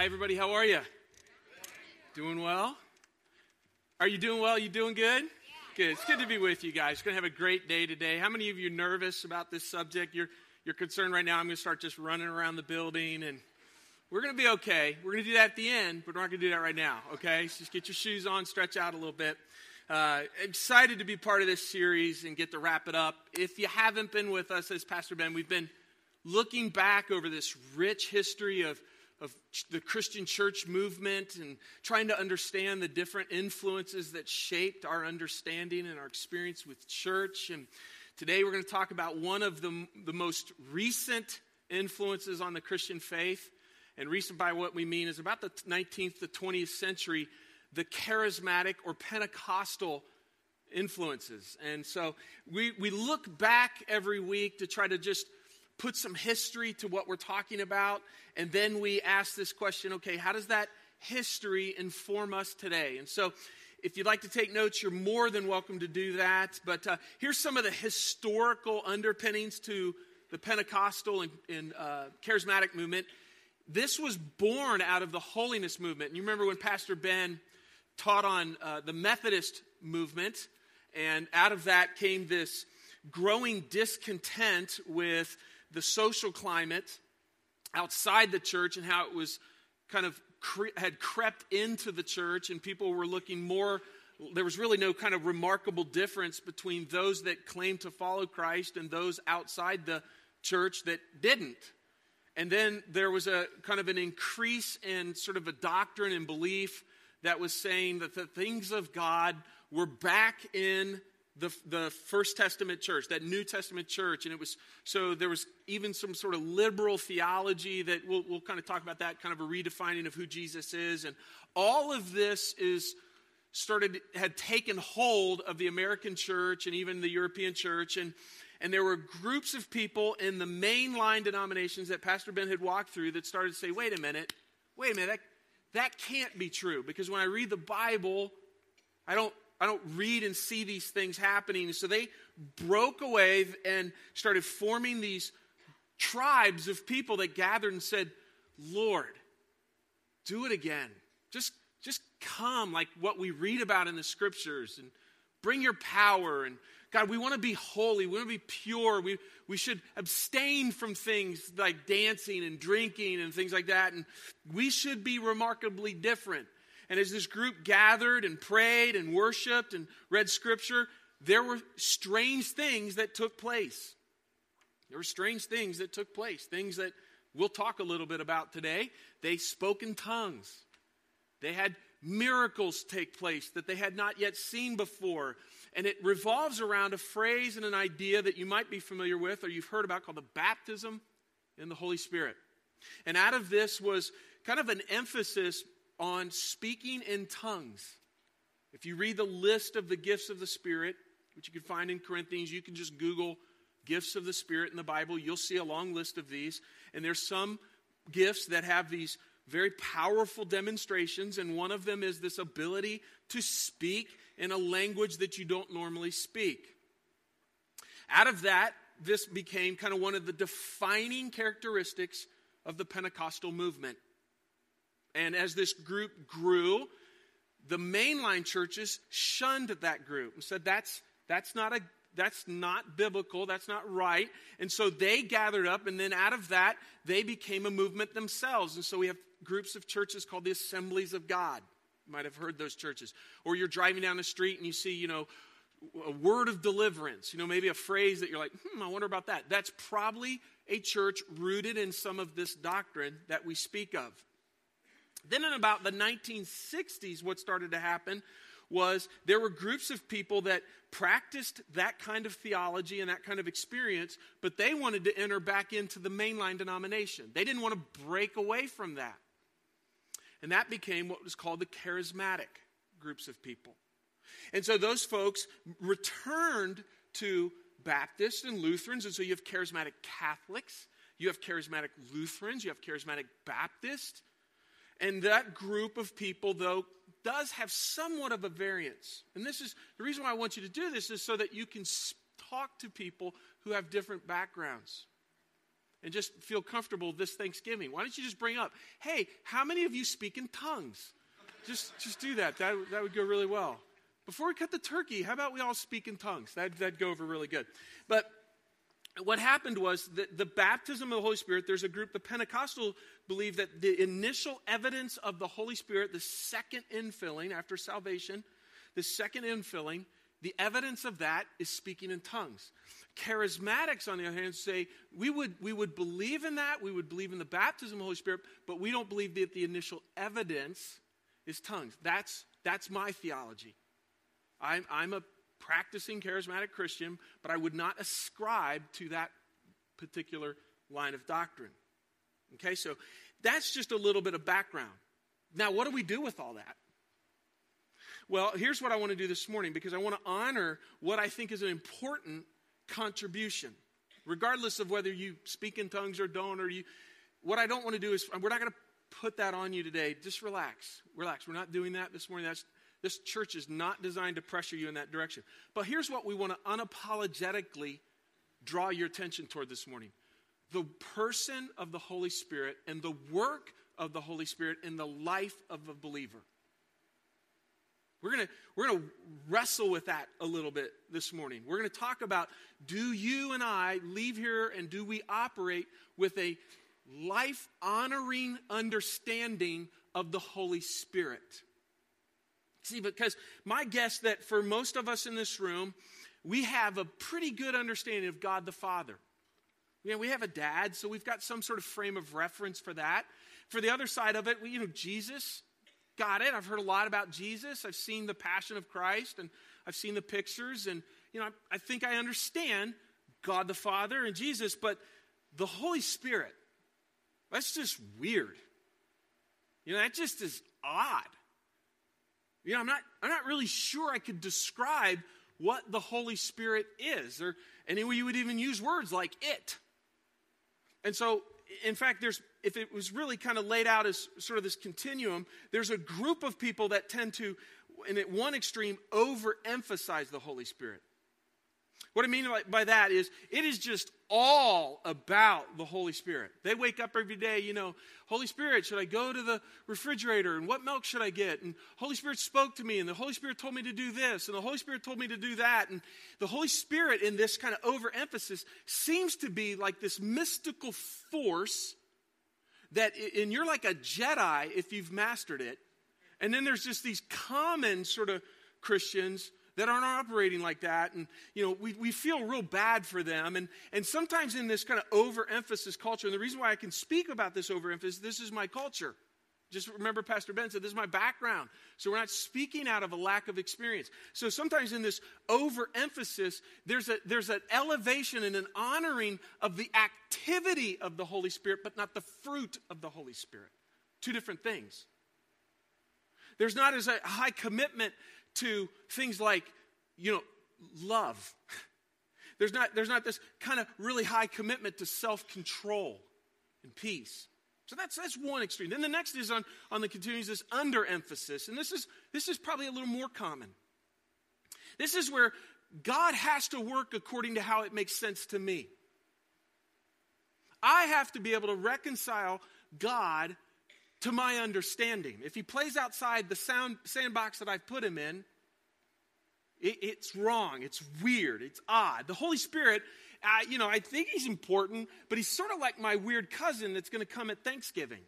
Hi, everybody. How are you? Doing well? Are you doing well? You doing good? Good. It's good to be with you guys. We're going to have a great day today. How many of you are nervous about this subject? You're concerned right now. I'm going to start just running around the building, and we're going to be okay. We're going to do that at the end, but we're not going to do that right now, okay? So just get your shoes on, stretch out a little bit. Excited to be part of this series and get to wrap it up. If you haven't been with us, as Pastor Ben, we've been looking back over this rich history of the Christian church movement and trying to understand the different influences that shaped our understanding and our experience with church. And today we're going to talk about one of the most recent influences on the Christian faith. And recent by what we mean is about the 19th to 20th century, the Charismatic or Pentecostal influences. And so we look back every week to try to just put some history to what we're talking about, and then we ask this question, okay, how does that history inform us today? And so if you'd like to take notes, you're more than welcome to do that, but here's some of the historical underpinnings to the Pentecostal and Charismatic movement. This was born out of the holiness movement. And you remember when Pastor Ben taught on the Methodist movement, and out of that came this growing discontent with the social climate outside the church and how it was kind of had crept into the church, and people were looking more. There was really no kind of remarkable difference between those that claimed to follow Christ and those outside the church that didn't. And then there was a kind of an increase in sort of a doctrine and belief that was saying that the things of God were back in the First Testament church, that New Testament church. And it was, so there was even some sort of liberal theology that we'll kind of talk about, that kind of a redefining of who Jesus is. And all of this had taken hold of the American church and even the European church. And there were groups of people in the mainline denominations that Pastor Ben had walked through that started to say, wait a minute, that can't be true, because when I read the Bible, I don't read and see these things happening. So they broke away and started forming these tribes of people that gathered and said, Lord, do it again. Just come like what we read about in the scriptures, and bring your power. And God, we want to be holy. We want to be pure. We should abstain from things like dancing and drinking and things like that. And we should be remarkably different. And as this group gathered and prayed and worshiped and read scripture, there were strange things that took place. Things that we'll talk a little bit about today. They spoke in tongues. They had miracles take place that they had not yet seen before. And it revolves around a phrase and an idea that you might be familiar with or you've heard about called the baptism in the Holy Spirit. And out of this was kind of an emphasis on speaking in tongues. If you read the list of the gifts of the Spirit, which you can find in Corinthians, you can just Google gifts of the Spirit in the Bible. You'll see a long list of these. And there's some gifts that have these very powerful demonstrations. And one of them is this ability to speak in a language that you don't normally speak. Out of that, this became kind of one of the defining characteristics of the Pentecostal movement. And as this group grew, the mainline churches shunned that group and said, that's not biblical, that's not right. And so they gathered up, and then out of that, they became a movement themselves. And so we have groups of churches called the Assemblies of God. You might have heard those churches. Or you're driving down the street and you see, a word of deliverance, maybe a phrase that you're like, I wonder about that. That's probably a church rooted in some of this doctrine that we speak of. Then in about the 1960s, what started to happen was there were groups of people that practiced that kind of theology and that kind of experience, but they wanted to enter back into the mainline denomination. They didn't want to break away from that. And that became what was called the charismatic groups of people. And so those folks returned to Baptists and Lutherans, and so you have charismatic Catholics, you have charismatic Lutherans, you have charismatic Baptists. And that group of people, though, does have somewhat of a variance. And this is the reason why I want you to do this, is so that you can talk to people who have different backgrounds. and just feel comfortable this Thanksgiving. Why don't you just bring up, hey, how many of you speak in tongues? Just do that. That would go really well. Before we cut the turkey, how about we all speak in tongues? That'd go over really good. But what happened was that the baptism of the Holy Spirit, there's a group, the Pentecostal believe that the initial evidence of the Holy Spirit, the second infilling after salvation, the evidence of that is speaking in tongues. Charismatics, on the other hand, say we would believe in that, we would believe in the baptism of the Holy Spirit, but we don't believe that the initial evidence is tongues. That's my theology. I'm a practicing charismatic Christian, but I would not ascribe to that particular line of doctrine. Okay, so that's just a little bit of background. Now, what do we do with all that? Well, here's what I want to do this morning, because I want to honor what I think is an important contribution, regardless of whether you speak in tongues or don't, what I don't want to do is, we're not going to put that on you today. Just relax. We're not doing that this morning. This church is not designed to pressure you in that direction. But here's what we want to unapologetically draw your attention toward this morning: the person of the Holy Spirit and the work of the Holy Spirit in the life of a believer. We're gonna wrestle with that a little bit this morning. We're gonna talk about, do you and I leave here and do we operate with a life-honoring understanding of the Holy Spirit? See, because my guess that for most of us in this room, we have a pretty good understanding of God the Father. You know, we have a dad, so we've got some sort of frame of reference for that. For the other side of it, Jesus. Got it. I've heard a lot about Jesus. I've seen the Passion of Christ, and I've seen the pictures, and I think I understand God the Father and Jesus, but the Holy Spirit, that's just weird. That just is odd. I'm not really sure I could describe what the Holy Spirit is, or any way you would even use words like it. And so, in fact, if it was really kind of laid out as sort of this continuum, there's a group of people that tend to, and at one extreme, overemphasize the Holy Spirit. What I mean by that is, it is just all about the Holy Spirit. They wake up every day, Holy Spirit, should I go to the refrigerator? And what milk should I get? And Holy Spirit spoke to me, and the Holy Spirit told me to do this, and the Holy Spirit told me to do that. And the Holy Spirit, in this kind of overemphasis, seems to be like this mystical force that, and you're like a Jedi if you've mastered it. And then there's just these common sort of Christians that aren't operating like that, and we feel real bad for them, and sometimes in this kind of overemphasis culture, and the reason why I can speak about this overemphasis, this is my culture. Just remember, Pastor Ben said, this is my background, so we're not speaking out of a lack of experience. So sometimes in this overemphasis, there's an elevation and an honoring of the activity of the Holy Spirit, but not the fruit of the Holy Spirit. Two different things. There's not as a high commitment to things like, love. There's not this kind of really high commitment to self-control and peace. So that's one extreme. Then the next is on the continues, this underemphasis. And this is probably a little more common. This is where God has to work according to how it makes sense to me. I have to be able to reconcile God to my understanding. If he plays outside the sandbox that I've put him in, it's wrong, it's weird, it's odd. The Holy Spirit, I think he's important, but he's sort of like my weird cousin that's going to come at Thanksgiving.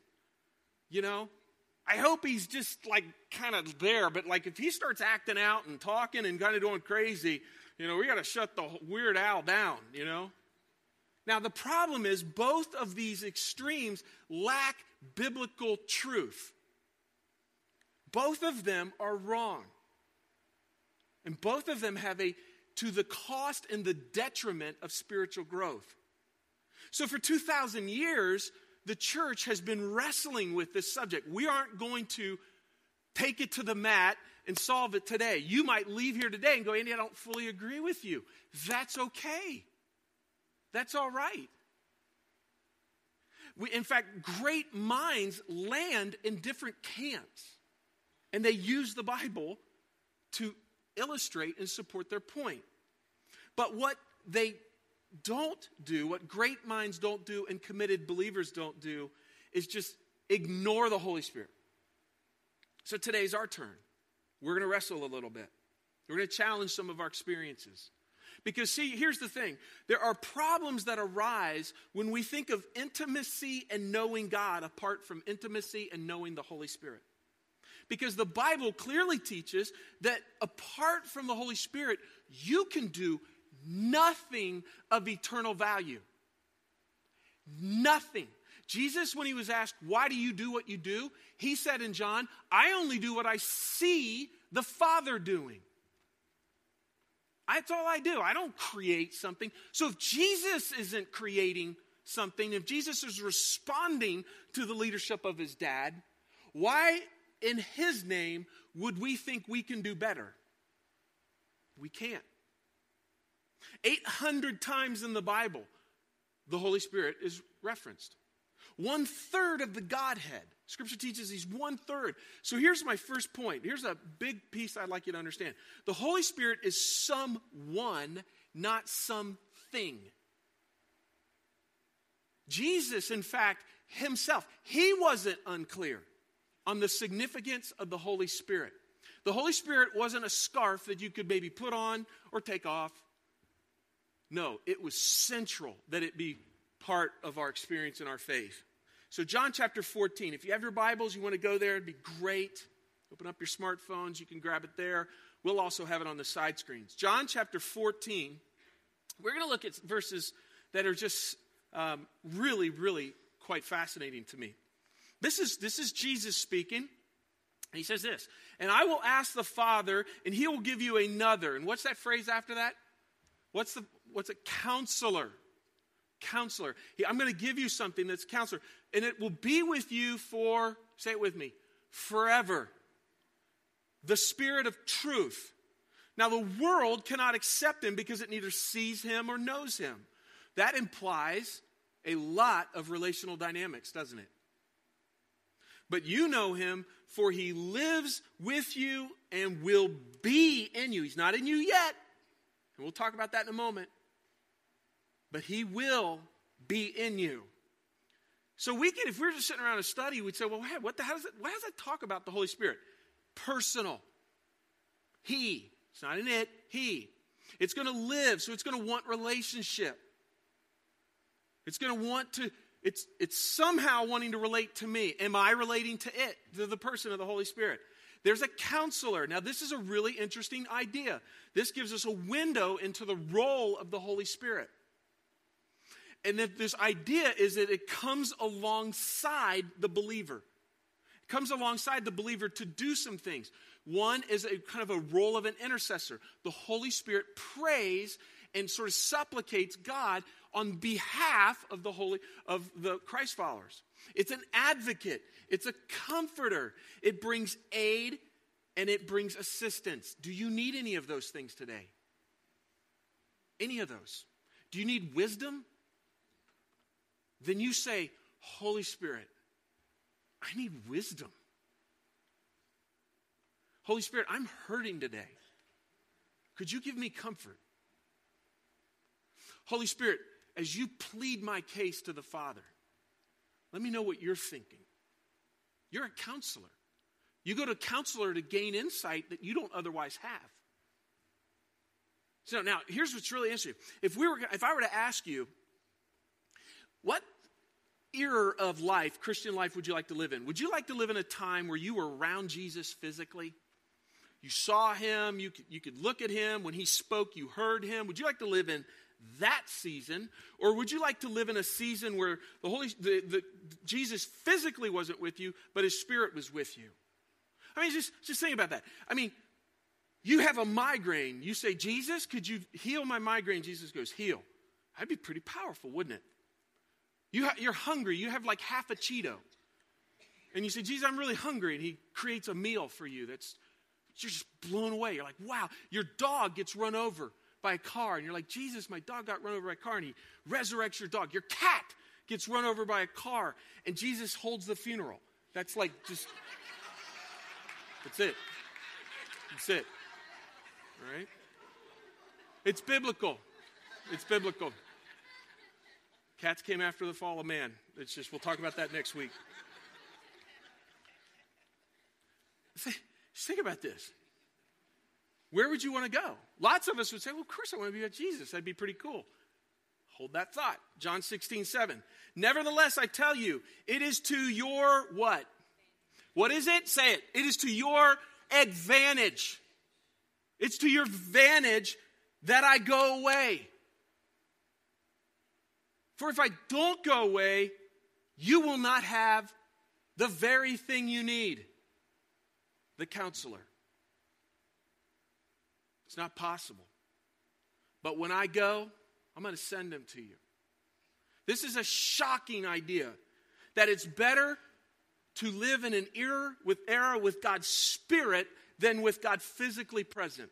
I hope he's just like kind of there, but like if he starts acting out and talking and kind of doing crazy, we got to shut the weird owl down, Now the problem is both of these extremes lack biblical truth. Both of them are wrong. And both of them have to the cost and the detriment of spiritual growth. So for 2,000 years, the church has been wrestling with this subject. We aren't going to take it to the mat and solve it today. You might leave here today and go, Andy, I don't fully agree with you. That's okay. That's all right. In fact, great minds land in different camps, and they use the Bible to illustrate and support their point. But what they don't do, what great minds don't do and committed believers don't do, is just ignore the Holy Spirit. So today's our turn. We're going to wrestle a little bit. We're going to challenge some of our experiences. Because see, here's the thing. There are problems that arise when we think of intimacy and knowing God apart from intimacy and knowing the Holy Spirit. Because the Bible clearly teaches that apart from the Holy Spirit, you can do nothing of eternal value. Nothing. Jesus, when he was asked, why do you do what you do? He said in John, I only do what I see the Father doing. That's all I do. I don't create something. So if Jesus isn't creating something, if Jesus is responding to the leadership of his dad, why in his name would we think we can do better? We can't. 800 times in the Bible, the Holy Spirit is referenced. 1/3 of the Godhead. Scripture teaches he's 1/3. So here's my first point. Here's a big piece I'd like you to understand. The Holy Spirit is someone, not something. Jesus, in fact, himself, he wasn't unclear on the significance of the Holy Spirit. The Holy Spirit wasn't a scarf that you could maybe put on or take off. No, it was central that it be part of our experience in our faith. So John chapter 14, if you have your Bibles, you want to go there, it'd be great. Open up your smartphones, you can grab it there. We'll also have it on the side screens. John chapter 14, we're going to look at verses that are just really, really quite fascinating to me. This is Jesus speaking. He says this, and I will ask the Father, and he will give you another. And what's that phrase after that? What's a counselor? Counselor. I'm going to give you something that's counselor. And it will be with you for, say it with me, forever. The Spirit of truth. Now the world cannot accept him because it neither sees him or knows him. That implies a lot of relational dynamics, doesn't it? But you know him, for he lives with you and will be in you. He's not in you yet. And we'll talk about that in a moment. But he will be in you. So we could, if we were just sitting around a study, we'd say, well, what the hell is it? Why does that talk about the Holy Spirit? Personal. He. It's not an it. He. It's going to live, so it's going to want relationship. It's going to want to, it's somehow wanting to relate to me. Am I relating to it, to the person of the Holy Spirit? There's a counselor. Now, this is a really interesting idea. This gives us a window into the role of the Holy Spirit. And that this idea is that it comes alongside the believer. It comes alongside the believer to do some things. One is a kind of a role of an intercessor. The Holy Spirit prays and sort of supplicates God on behalf of the Christ followers. It's an advocate. It's a comforter. It brings aid and it brings assistance. Do you need any of those things today? Any of those? Do you need wisdom? Then you say, Holy Spirit, I need wisdom. Holy Spirit, I'm hurting today. Could you give me comfort? Holy Spirit, as you plead my case to the Father, let me know what you're thinking. You're a counselor. You go to a counselor to gain insight that you don't otherwise have. So now, here's what's really interesting. If I were to ask you, what era of life, Christian life, would you like to live in? Would you like to live in a time where you were around Jesus physically? You saw him, you could look at him. When he spoke, you heard him. Would you like to live in that season? Or would you like to live in a season where Jesus physically wasn't with you, but his Spirit was with you? I mean, just think about that. I mean, you have a migraine. You say, Jesus, could you heal my migraine? Jesus goes, heal. That'd be pretty powerful, wouldn't it? You're hungry. You have like half a Cheeto. And you say, Jesus, I'm really hungry. And he creates a meal for you that's, you're just blown away. You're like, wow. Your dog gets run over by a car. And you're like, Jesus, my dog got run over by a car. And he resurrects your dog. Your cat gets run over by a car. And Jesus holds the funeral. That's like just, that's it. That's it. All right? It's biblical. Cats came after the fall of man. It's just, we'll talk about that next week. Think about this. Where would you want to go? Lots of us would say, well, of course I want to be with Jesus. That'd be pretty cool. Hold that thought. John 16:7. Nevertheless, I tell you, it is to your what? What is it? Say it. It is to your advantage. It's to your advantage that I go away. For if I don't go away, you will not have the very thing you need. The counselor. It's not possible. But when I go, I'm going to send him to you. This is a shocking idea that it's better to live in an era with God's Spirit than with God physically present.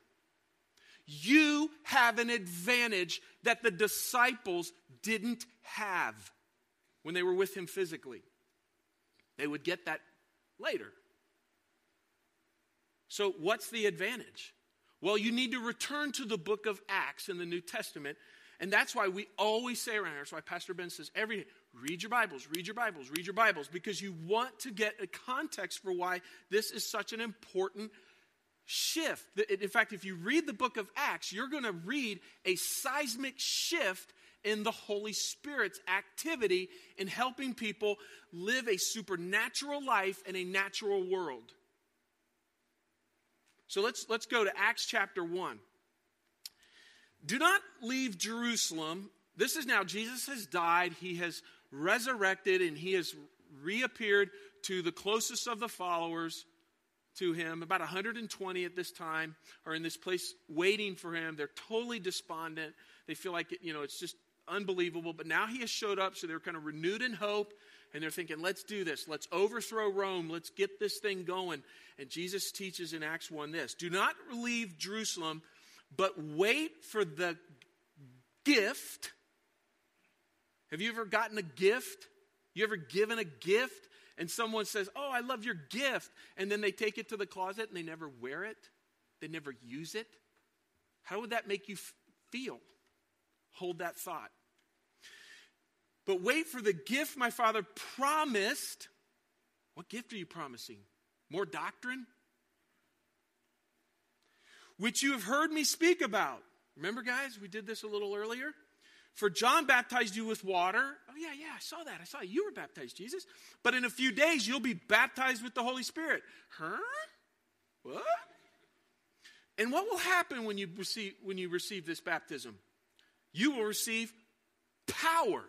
You have an advantage that the disciples didn't have when they were with him physically. They would get that later. So what's the advantage? Well, you need to return to the book of Acts in the New Testament. And that's why we always say around here, that's why Pastor Ben says every day, read your Bibles, read your Bibles, read your Bibles, because you want to get a context for why this is such an important shift. In fact, if you read the book of Acts, you're going to read a seismic shift in the Holy Spirit's activity in helping people live a supernatural life in a natural world. So let's go to Acts chapter 1. Do not leave Jerusalem. This is now, Jesus has died, he has resurrected, and he has reappeared to the closest of the followers to him, about 120 at this time, are in this place waiting for him. They're totally despondent. They feel like, it's just unbelievable. But now he has showed up, so they're kind of renewed in hope, and they're thinking, let's do this. Let's overthrow Rome. Let's get this thing going. And Jesus teaches in Acts 1 this, do not leave Jerusalem, but wait for the gift. Have you ever gotten a gift? You ever given a gift and someone says, oh, I love your gift. And then they take it to the closet and they never wear it. They never use it. How would that make you feel? Hold that thought. But wait for the gift my Father promised. What gift are you promising? More doctrine? Which you have heard me speak about. Remember, guys, we did this a little earlier. For John baptized you with water. Oh, yeah, I saw that. I saw you were baptized, Jesus. But in a few days, you'll be baptized with the Holy Spirit. Huh? What? And what will happen when you receive this baptism? You will receive power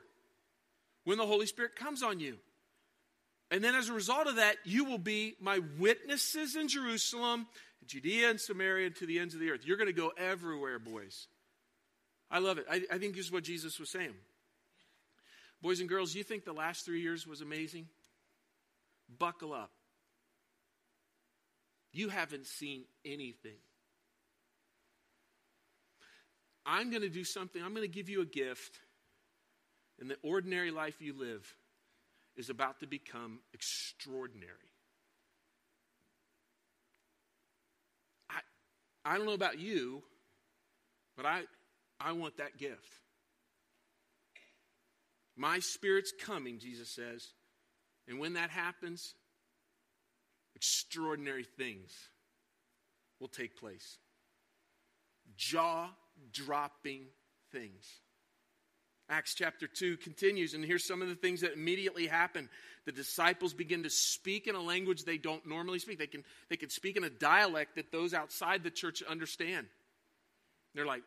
when the Holy Spirit comes on you. And then as a result of that, you will be my witnesses in Jerusalem, Judea and Samaria, and to the ends of the earth. You're going to go everywhere, boys. I love it. I think this is what Jesus was saying. Boys and girls, you think the last 3 years was amazing? Buckle up. You haven't seen anything. I'm going to do something. I'm going to give you a gift. And the ordinary life you live is about to become extraordinary. I don't know about you, but I want that gift. My Spirit's coming, Jesus says. And when that happens, extraordinary things will take place. Jaw-dropping things. Acts chapter 2 continues, and here's some of the things that immediately happen. The disciples begin to speak in a language they don't normally speak. They can speak in a dialect that those outside the church understand. They're like,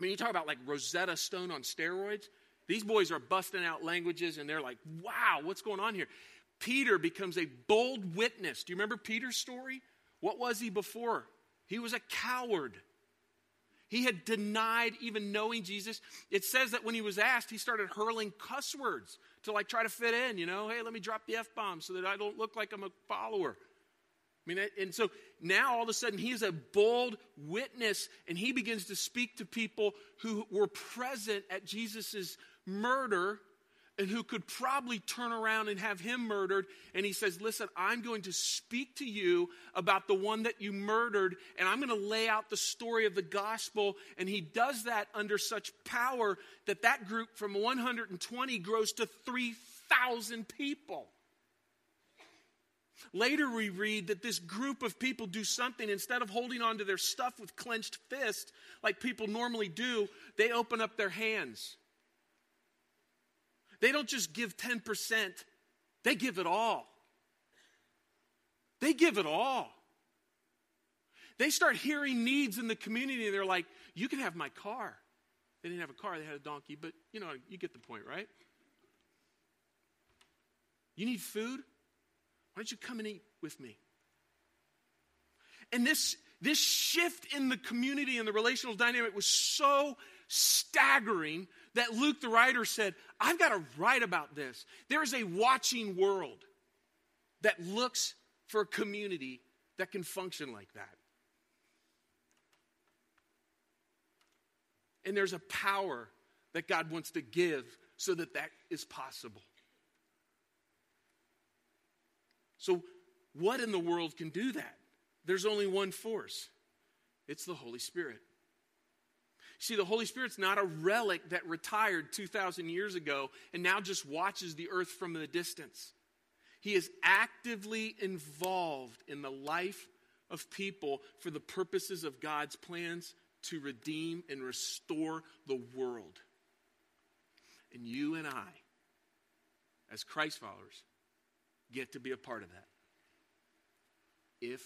you talk about like Rosetta Stone on steroids. These boys are busting out languages, and they're like, wow, what's going on here? Peter becomes a bold witness. Do you remember Peter's story? What was he before? He was a coward. He had denied even knowing Jesus. It says that when he was asked, he started hurling cuss words to try to fit in, Hey, let me drop the F-bomb so that I don't look like I'm a follower. And so now all of a sudden he is a bold witness, and he begins to speak to people who were present at Jesus' murder and who could probably turn around and have him murdered. And he says, listen, I'm going to speak to you about the one that you murdered, and I'm going to lay out the story of the gospel. And he does that under such power that that group from 120 grows to 3,000 people. Later we read that this group of people do something. Instead of holding on to their stuff with clenched fists like people normally do, they open up their hands. They don't just give 10%, they give it all. They give it all. They start hearing needs in the community, and they're like, you can have my car. They didn't have a car, they had a donkey, but you know, you get the point, right? You need food? Why don't you come and eat with me? And this shift in the community and the relational dynamic was so staggering that Luke the writer said, I've got to write about this. There is a watching world that looks for a community that can function like that. And there's a power that God wants to give so that that is possible. So what in the world can do that? There's only one force. It's the Holy Spirit. See, the Holy Spirit's not a relic that retired 2,000 years ago and now just watches the earth from a distance. He is actively involved in the life of people for the purposes of God's plans to redeem and restore the world. And you and I, as Christ followers, get to be a part of that if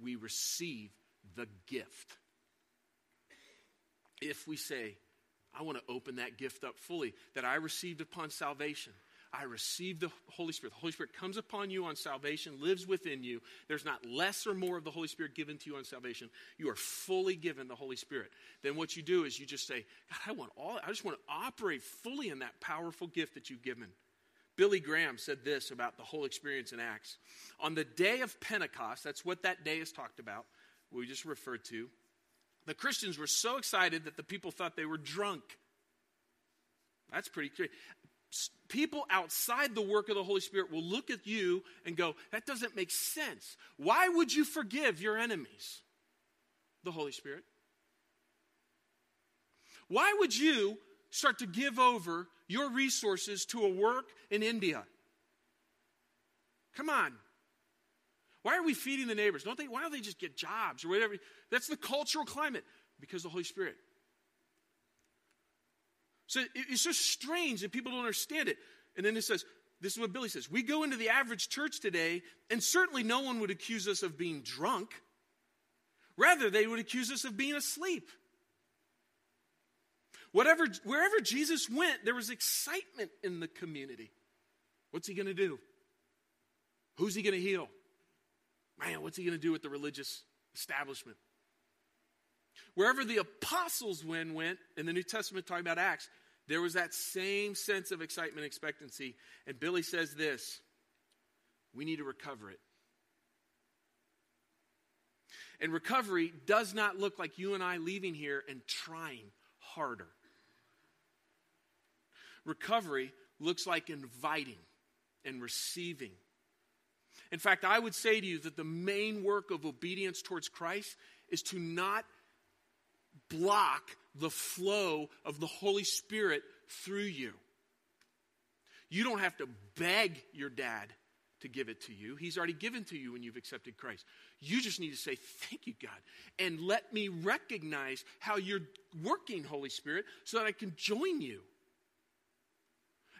we receive the gift. If we say, I want to open that gift up fully that I received upon salvation. I received the Holy Spirit. The Holy Spirit comes upon you on salvation, lives within you. There's not less or more of the Holy Spirit given to you on salvation. You are fully given the Holy Spirit. Then what you do is you just say, God, I just want to operate fully in that powerful gift that you've given. Billy Graham said this about the whole experience in Acts. On the day of Pentecost, that's what that day is talked about, we just referred to, the Christians were so excited that the people thought they were drunk. That's pretty crazy. People outside the work of the Holy Spirit will look at you and go, that doesn't make sense. Why would you forgive your enemies? The Holy Spirit. Why would you start to give over your resources to a work in India? Come on. Why are we feeding the neighbors? Why don't they just get jobs or whatever? That's the cultural climate. Because the Holy Spirit. So it's so strange that people don't understand it. And then it says, this is what Billy says, we go into the average church today and certainly no one would accuse us of being drunk. Rather, they would accuse us of being asleep. Wherever Jesus went, there was excitement in the community. What's he going to do? Who's he going to heal? Man, what's he going to do with the religious establishment? Wherever the apostles went, in the New Testament talking about Acts, there was that same sense of excitement, expectancy. And Billy says this, we need to recover it. And recovery does not look like you and I leaving here and trying harder. Recovery looks like inviting and receiving. In fact, I would say to you that the main work of obedience towards Christ is to not block the flow of the Holy Spirit through you. You don't have to beg your dad to give it to you. He's already given to you when you've accepted Christ. You just need to say, thank you, God, and let me recognize how you're working, Holy Spirit, so that I can join you.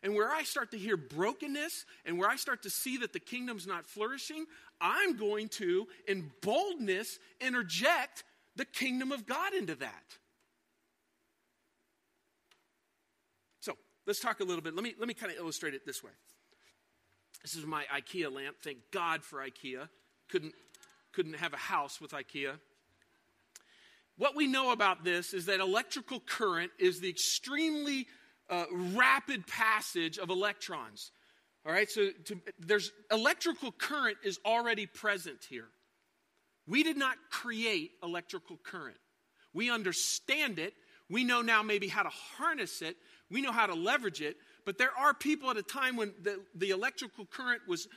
And where I start to hear brokenness and where I start to see that the kingdom's not flourishing, I'm going to, in boldness, interject the kingdom of God into that. So let's talk a little bit. Let me kind of illustrate it this way. This is my Ikea lamp. Thank God for Ikea. Couldn't have a house with Ikea. What we know about this is that electrical current is the extremely rapid passage of electrons. All right, so there's electrical current is already present here. We did not create electrical current. We understand it. We know now maybe how to harness it. We know how to leverage it. But there are people at a time when the electrical current was,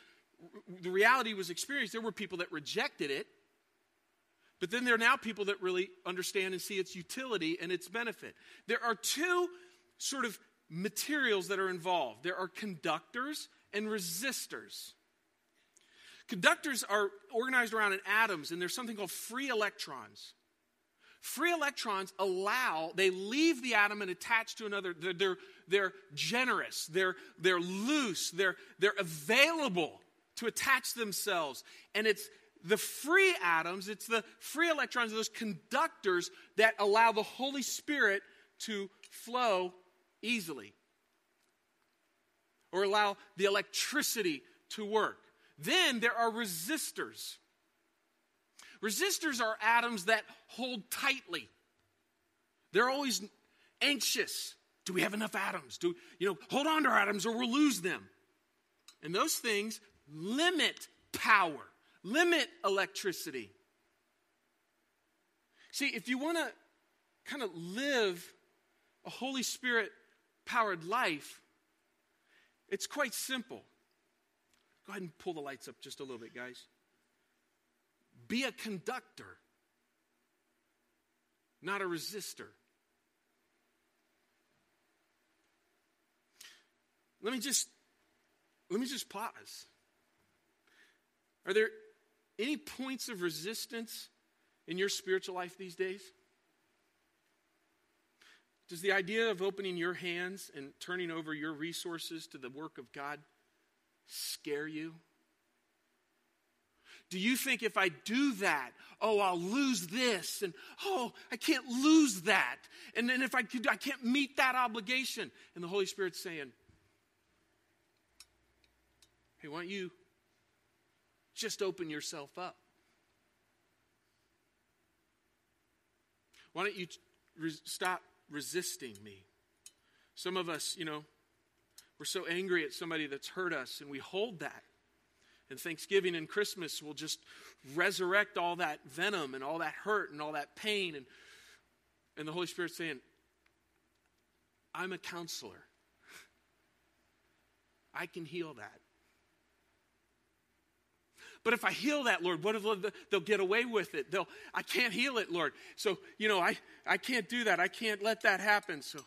the reality was experienced. There were people that rejected it. But then there are now people that really understand and see its utility and its benefit. There are two sort of materials that are involved. There are conductors and resistors. Conductors are organized around in atoms, and there's something called free electrons. Free electrons they leave the atom and attach to another. They're generous, they're loose, they're available to attach themselves. And it's the free atoms, it's the free electrons, those conductors that allow the Holy Spirit to flow easily or allow the electricity to work. Then there are resistors. Resistors are atoms that hold tightly. They're always anxious. Do we have enough atoms? Hold on to our atoms or we'll lose them. And those things limit power, limit electricity. See, if you want to kind of live a Holy Spirit-powered life, it's quite simple. Go ahead and pull the lights up just a little bit, guys. Be a conductor, not a resistor. Let me just pause. Are there any points of resistance in your spiritual life these days? Does the idea of opening your hands and turning over your resources to the work of God scare you? Do you think if I do that, I'll lose this, and I can't lose that, and then if I could, I can't meet that obligation? And the Holy Spirit's saying, hey, why don't you just open yourself up? Why don't you stop resisting me? Some of us, we're so angry at somebody that's hurt us, and we hold that. And Thanksgiving and Christmas will just resurrect all that venom and all that hurt and all that pain. And the Holy Spirit's saying, I'm a counselor. I can heal that. But if I heal that, Lord, what if they'll get away with it? I can't heal it, Lord. So, I can't do that. I can't let that happen. So,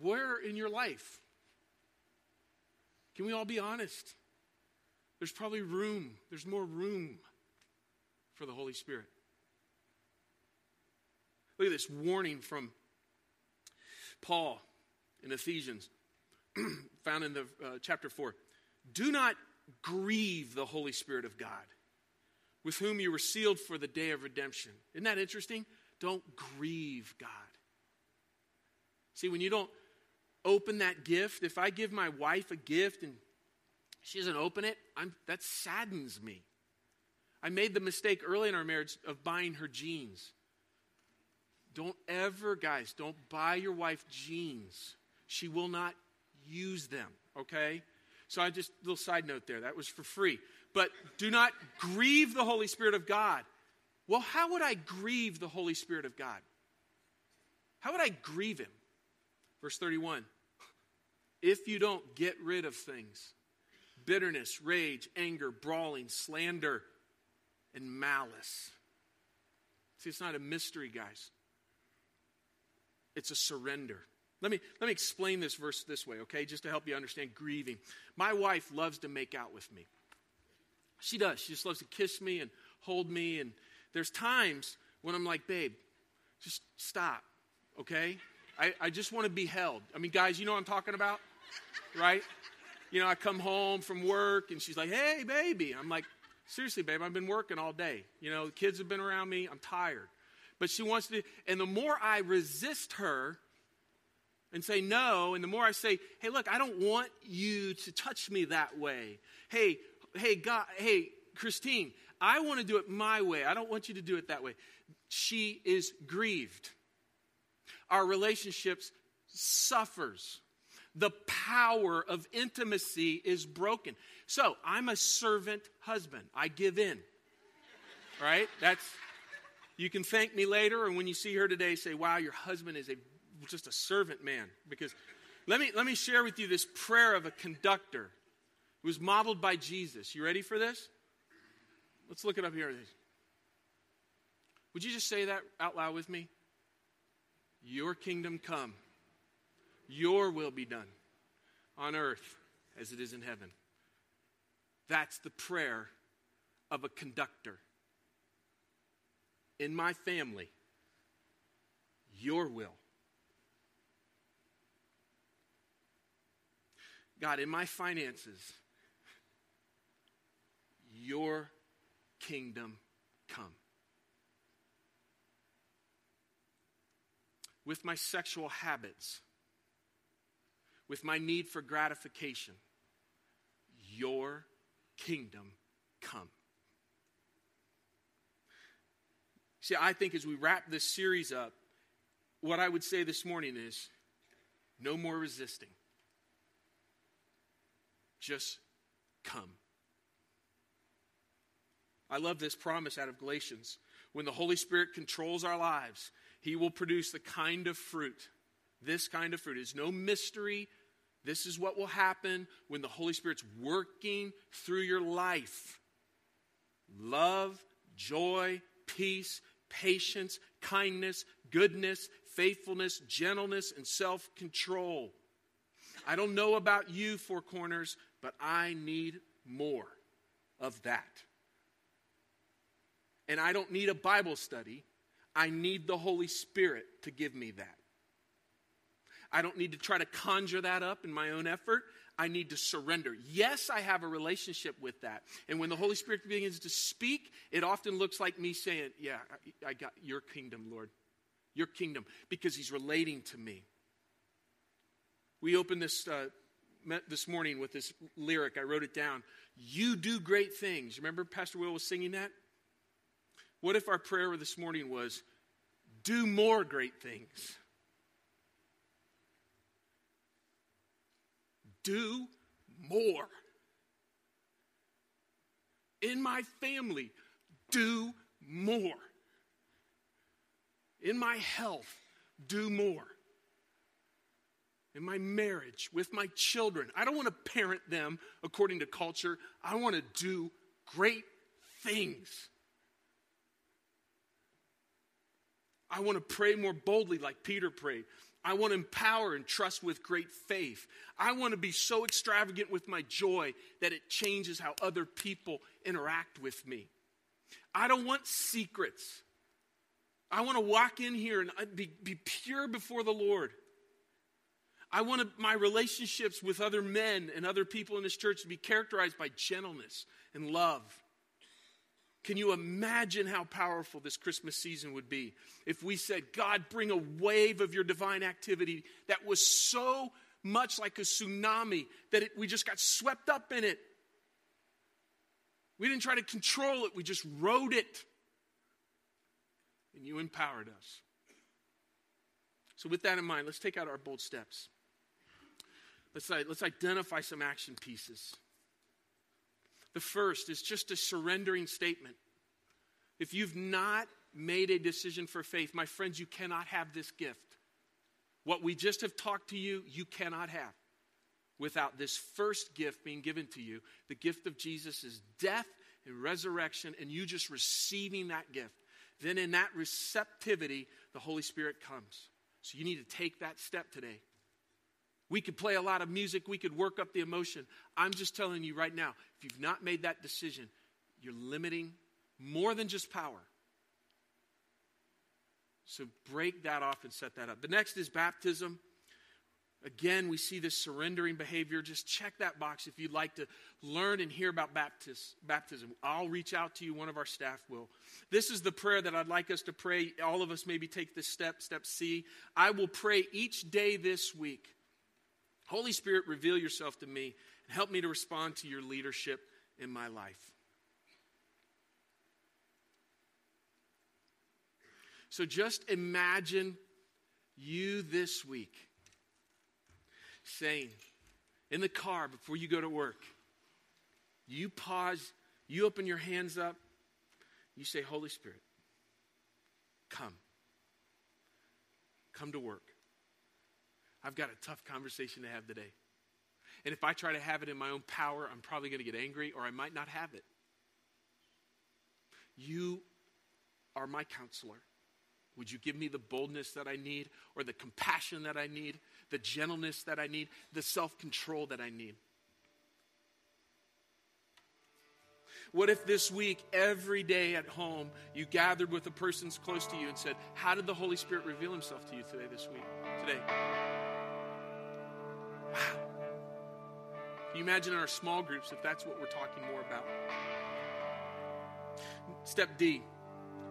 where in your life? Can we all be honest? There's probably room. There's more room for the Holy Spirit. Look at this warning from Paul in Ephesians, found in the chapter 4. Do not grieve the Holy Spirit of God, with whom you were sealed for the day of redemption. Isn't that interesting? Don't grieve God. See, when you don't open that gift. If I give my wife a gift and she doesn't open it, that saddens me. I made the mistake early in our marriage of buying her jeans. Don't ever, guys, don't buy your wife jeans. She will not use them, okay? So little side note there. That was for free. But do not grieve the Holy Spirit of God. Well, how would I grieve the Holy Spirit of God? How would I grieve him? Verse 31, if you don't get rid of things, bitterness, rage, anger, brawling, slander, and malice. See, it's not a mystery, guys. It's a surrender. Let me explain this verse this way, okay, just to help you understand grieving. My wife loves to make out with me. She does. She just loves to kiss me and hold me. And there's times when I'm like, babe, just stop, okay? I just want to be held. I mean, guys, you know what I'm talking about, right? I come home from work, and she's like, hey, baby. I'm like, seriously, babe, I've been working all day. The kids have been around me. I'm tired. But she wants to, and the more I resist her and say no, and the more I say, hey, look, I don't want you to touch me that way. Hey, Christine, I want to do it my way. I don't want you to do it that way. She is grieved. Our relationships suffers. The power of intimacy is broken. So I'm a servant husband. I give in, right? That's You can thank me later, and when you see her today, say, wow, your husband is just a servant man. Because let me share with you this prayer of a conductor. It was modeled by Jesus. You ready for this? Let's look it up here. Would you just say that out loud with me? Your kingdom come. Your will be done on earth as it is in heaven. That's the prayer of a conductor. In my family, your will. God, in my finances, your kingdom come. With my sexual habits, with my need for gratification, your kingdom come. See, I think as we wrap this series up, what I would say this morning is no more resisting. Just come. I love this promise out of Galatians. When the Holy Spirit controls our lives, he will produce the kind of fruit. This kind of fruit is no mystery. This is what will happen when the Holy Spirit's working through your life. Love, joy, peace, patience, kindness, goodness, faithfulness, gentleness, and self-control. I don't know about you, Four Corners, but I need more of that. And I don't need a Bible study. I need the Holy Spirit to give me that. I don't need to try to conjure that up in my own effort. I need to surrender. Yes, I have a relationship with that. And when the Holy Spirit begins to speak, it often looks like me saying, yeah, I got your kingdom, Lord. Your kingdom. Because he's relating to me. We opened this this morning with this lyric. I wrote it down. You do great things. Remember Pastor Will was singing that? What if our prayer this morning was, do more great things? Do more. In my family, do more. In my health, do more. In my marriage, with my children, I don't want to parent them according to culture. I want to do great things. I want to pray more boldly like Peter prayed. I want to empower and trust with great faith. I want to be so extravagant with my joy that it changes how other people interact with me. I don't want secrets. I want to walk in here and be pure before the Lord. I want my relationships with other men and other people in this church to be characterized by gentleness and love. Can you imagine how powerful this Christmas season would be if we said, God, bring a wave of your divine activity that was so much like a tsunami that we just got swept up in it. We didn't try to control it. We just rode it. And you empowered us. So with that in mind, let's take out our bold steps. Let's identify some action pieces. The first is just a surrendering statement. If you've not made a decision for faith, my friends, you cannot have this gift. What we just have talked to you, you cannot have without this first gift being given to you. The gift of Jesus' death and resurrection, and you just receiving that gift. Then in that receptivity, the Holy Spirit comes. So you need to take that step today. We could play a lot of music. We could work up the emotion. I'm just telling you right now, if you've not made that decision, you're limiting more than just power. So break that off and set that up. The next is baptism. Again, we see this surrendering behavior. Just check that box if you'd like to learn and hear about baptism. I'll reach out to you. One of our staff will. This is the prayer that I'd like us to pray. All of us maybe take this step C. I will pray each day this week. Holy Spirit, reveal yourself to me and help me to respond to your leadership in my life. So just imagine you this week saying, in the car before you go to work, you pause, you open your hands up, you say, Holy Spirit, Come to work. I've got a tough conversation to have today. And if I try to have it in my own power, I'm probably going to get angry, or I might not have it. You are my counselor. Would you give me the boldness that I need, or the compassion that I need, the gentleness that I need, the self-control that I need? What if this week, every day at home, you gathered with the persons close to you and said, how did the Holy Spirit reveal himself to you today, this week, today? Wow. Can you imagine in our small groups if that's what we're talking more about? Step D,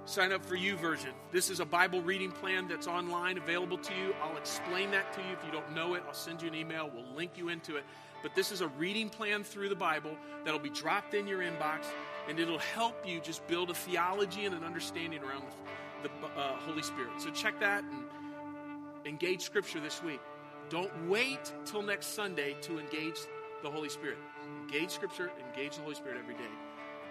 sign up for You Version. This is a Bible reading plan that's online, available to you. I'll explain that to you. If you don't know it, I'll send you an email. We'll link you into it. But this is a reading plan through the Bible that'll be dropped in your inbox, and it'll help you just build a theology and an understanding around the Holy Spirit. So check that and engage Scripture this week. Don't wait till next Sunday to engage the Holy Spirit. Engage Scripture, engage the Holy Spirit every day.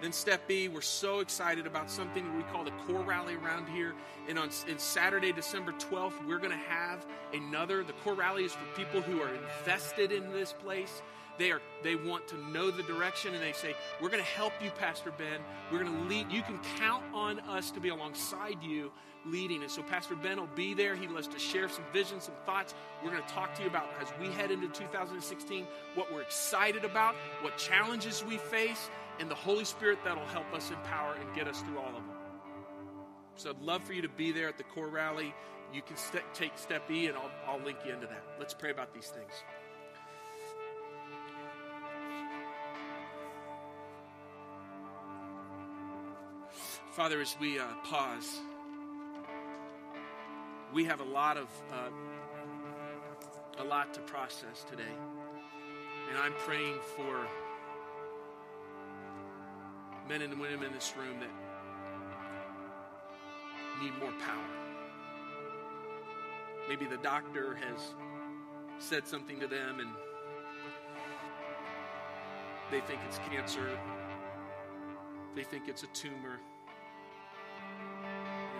Then step B, we're so excited about something we call the Core Rally around here. And on Saturday, December 12th, we're going to have another. The Core Rally is for people who are invested in this place. They want to know the direction, and they say, we're going to help you, Pastor Ben. We're going to lead. You can count on us to be alongside you leading. And so Pastor Ben will be there. He loves to share some visions, some thoughts. We're going to talk to you about, as we head into 2016, what we're excited about, what challenges we face, and the Holy Spirit that'll help us empower and get us through all of them. So I'd love for you to be there at the Core Rally. You can take step E, and I'll link you into that. Let's pray about these things. Father, as we pause, we have a lot to process today. And I'm praying for men and women in this room that need more power. Maybe the doctor has said something to them and they think it's cancer. They think it's a tumor.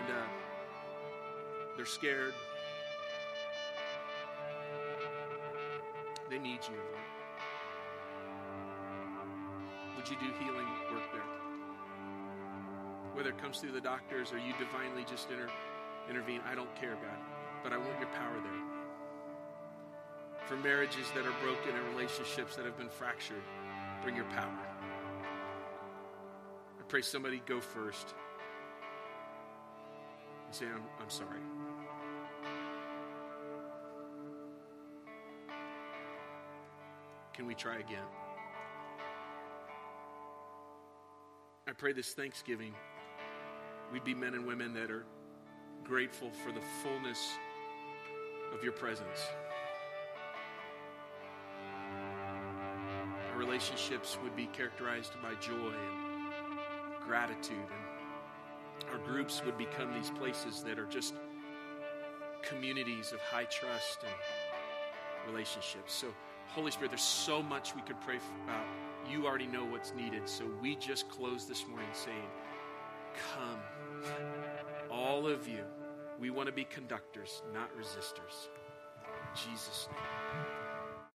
And they're scared. They need you, Lord. Would you do healing work there? Whether it comes through the doctors or you divinely just intervene, I don't care, God, but I want your power there. For marriages that are broken and relationships that have been fractured, bring your power. I pray somebody go first and say, I'm sorry. Can we try again? I pray this Thanksgiving we'd be men and women that are grateful for the fullness of your presence. Our relationships would be characterized by joy and gratitude, and our groups would become these places that are just communities of high trust and relationships. So, Holy Spirit, there's so much we could pray about. You already know what's needed, so we just close this morning saying, come, all of you. We want to be conductors, not resistors. In Jesus' name.